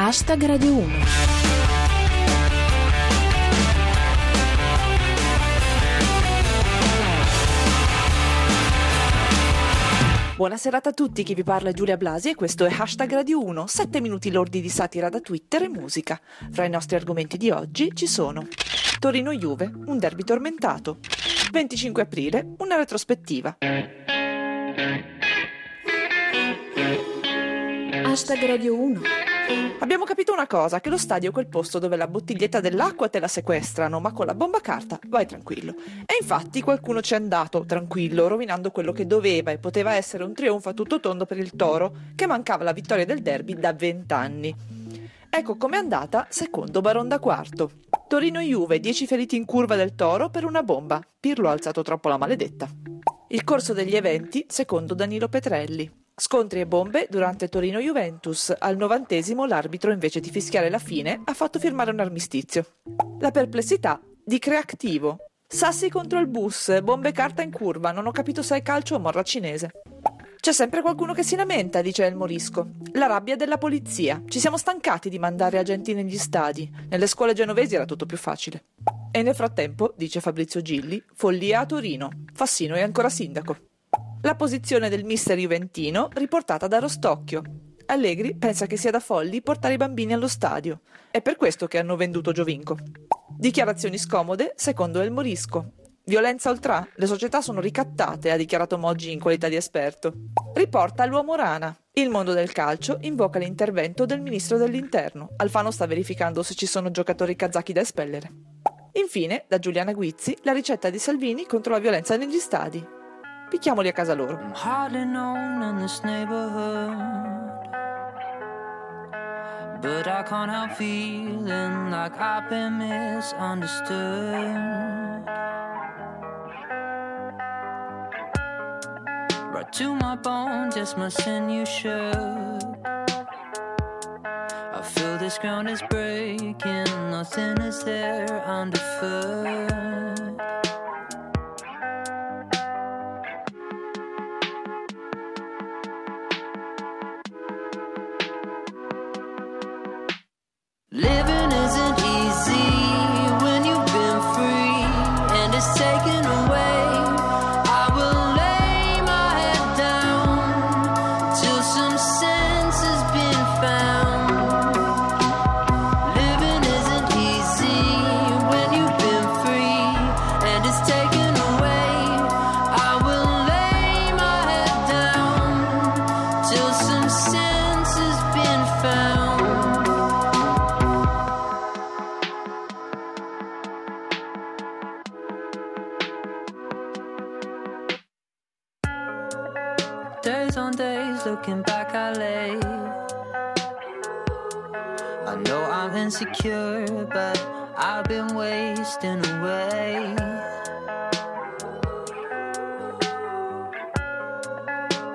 Hashtag Radio 1. Buona serata a tutti, chi vi parla è Giulia Blasi e questo è Hashtag Radio 1, 7 minuti lordi di satira da Twitter e musica. Fra i nostri argomenti di oggi ci sono Torino-Juve, un derby tormentato, 25 aprile, una retrospettiva. Hashtag Radio 1. Abbiamo capito una cosa, che lo stadio è quel posto dove la bottiglietta dell'acqua te la sequestrano, ma con la bomba carta vai tranquillo. E infatti qualcuno ci è andato tranquillo, rovinando quello che doveva e poteva essere un trionfo a tutto tondo per il Toro, che mancava la vittoria del derby da 20 anni. Ecco com'è andata secondo Baronda Quarto. Torino-Juve, 10 feriti in curva del Toro per una bomba. Pirlo ha alzato troppo la maledetta. Il corso degli eventi secondo Danilo Petrelli. Scontri e bombe durante Torino-Juventus. Al 90° l'arbitro, invece di fischiare la fine, ha fatto firmare un armistizio. La perplessità di Creativo. Sassi contro il bus, bombe carta in curva, non ho capito se è calcio o morra cinese. C'è sempre qualcuno che si lamenta, dice El Morisco. La rabbia della polizia. Ci siamo stancati di mandare agenti negli stadi. Nelle scuole genovesi era tutto più facile. E nel frattempo, dice Fabrizio Gilli, follia a Torino. Fassino è ancora sindaco. La posizione del mister juventino riportata da Rostocchio. Allegri pensa che sia da folli portare i bambini allo stadio. È per questo che hanno venduto Giovinco. Dichiarazioni scomode secondo El Morisco. Violenza oltrà, le società sono ricattate, ha dichiarato Moggi in qualità di esperto. Riporta l'uomo rana. Il mondo del calcio invoca l'intervento del ministro dell'interno. Alfano sta verificando se ci sono giocatori kazaki da espellere. Infine, da Giuliana Guizzi, la ricetta di Salvini contro la violenza negli stadi. Picchiamoli a casa loro. I'm hardly known in this neighborhood, but I can't help feeling like I've been misunderstood. Right to my bones, yes, my sinew shook. I feel this ground is breaking, nothing is there underfoot. Living isn't easy when you've been free and it's taken away. I will lay my head down till some sense has been found. Living isn't easy when you've been free and it's taken away. I will lay my head down till some sense has been found. Days on days, looking back, I lay. I know I'm insecure, but I've been wasting away.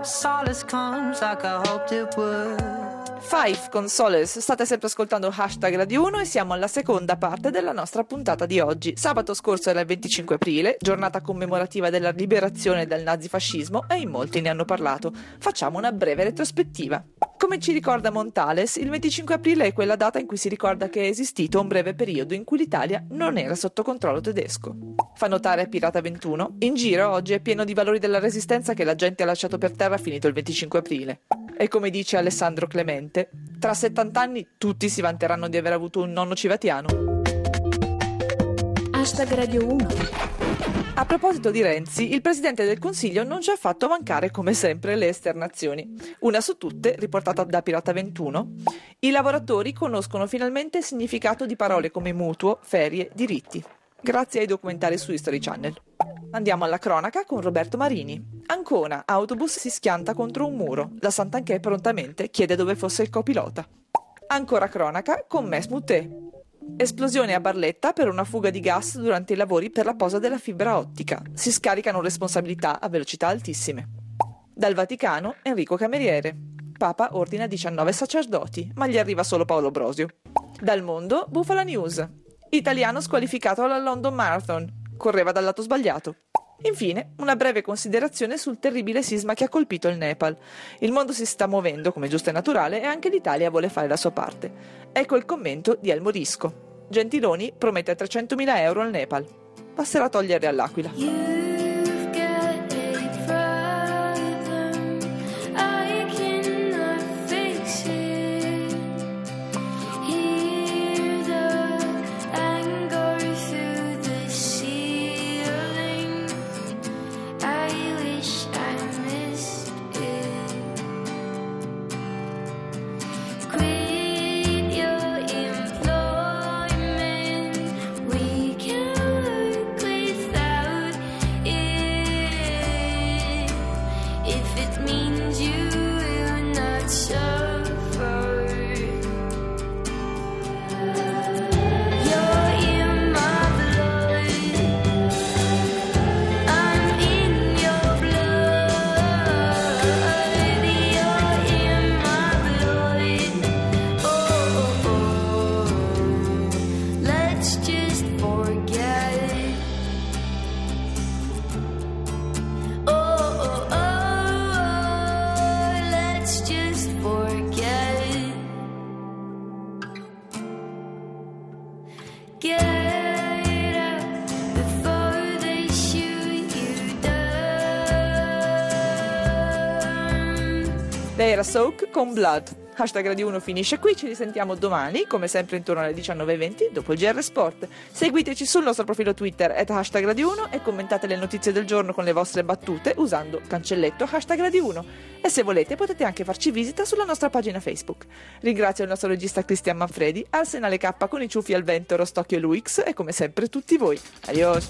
Solace comes like I hoped it would. Five con Solace. State sempre ascoltando Hashtag Radio 1 e siamo alla seconda parte della nostra puntata di oggi. Sabato scorso era il 25 aprile, giornata commemorativa della liberazione dal nazifascismo e in molti ne hanno parlato. Facciamo una breve retrospettiva. Come ci ricorda Montales, il 25 aprile è quella data in cui si ricorda che è esistito un breve periodo in cui l'Italia non era sotto controllo tedesco. Fa notare Pirata21, in giro oggi è pieno di valori della resistenza che la gente ha lasciato per terra finito il 25 aprile. E come dice Alessandro Clemente, tra 70 anni tutti si vanteranno di aver avuto un nonno civatiano. Hashtag Radio 1. A proposito di Renzi, il Presidente del Consiglio non ci ha fatto mancare come sempre le esternazioni. Una su tutte, riportata da Pirata21, i lavoratori conoscono finalmente il significato di parole come mutuo, ferie, diritti, grazie ai documentari su History Channel. Andiamo alla cronaca con Roberto Marini. Ancona, autobus si schianta contro un muro. La Santanchè prontamente chiede dove fosse il copilota. Ancora cronaca con Mess Moutet. Esplosione a Barletta per una fuga di gas durante i lavori per la posa della fibra ottica. Si scaricano responsabilità a velocità altissime. Dal Vaticano, Enrico Cameriere. Papa ordina 19 sacerdoti, ma gli arriva solo Paolo Brosio. Dal mondo, Bufala News. Italiano squalificato alla London Marathon. Correva dal lato sbagliato. Infine, una breve considerazione sul terribile sisma che ha colpito il Nepal. Il mondo si sta muovendo, come giusto e naturale, e anche l'Italia vuole fare la sua parte. Ecco il commento di El Morisco. Gentiloni promette 300.000 euro al Nepal. Passerà a togliere all'Aquila. Era Soak con Blood. Hashtag Radio 1 finisce qui, ci risentiamo domani, come sempre intorno alle 19.20, dopo il GR Sport. Seguiteci sul nostro profilo Twitter @hashtag Radio 1 e commentate le notizie del giorno con le vostre battute usando cancelletto #Radio 1. E se volete potete anche farci visita sulla nostra pagina Facebook. Ringrazio il nostro regista Cristian Manfredi, al Senale K con i ciuffi al vento, Rostocchio e Luix e come sempre tutti voi. Adios!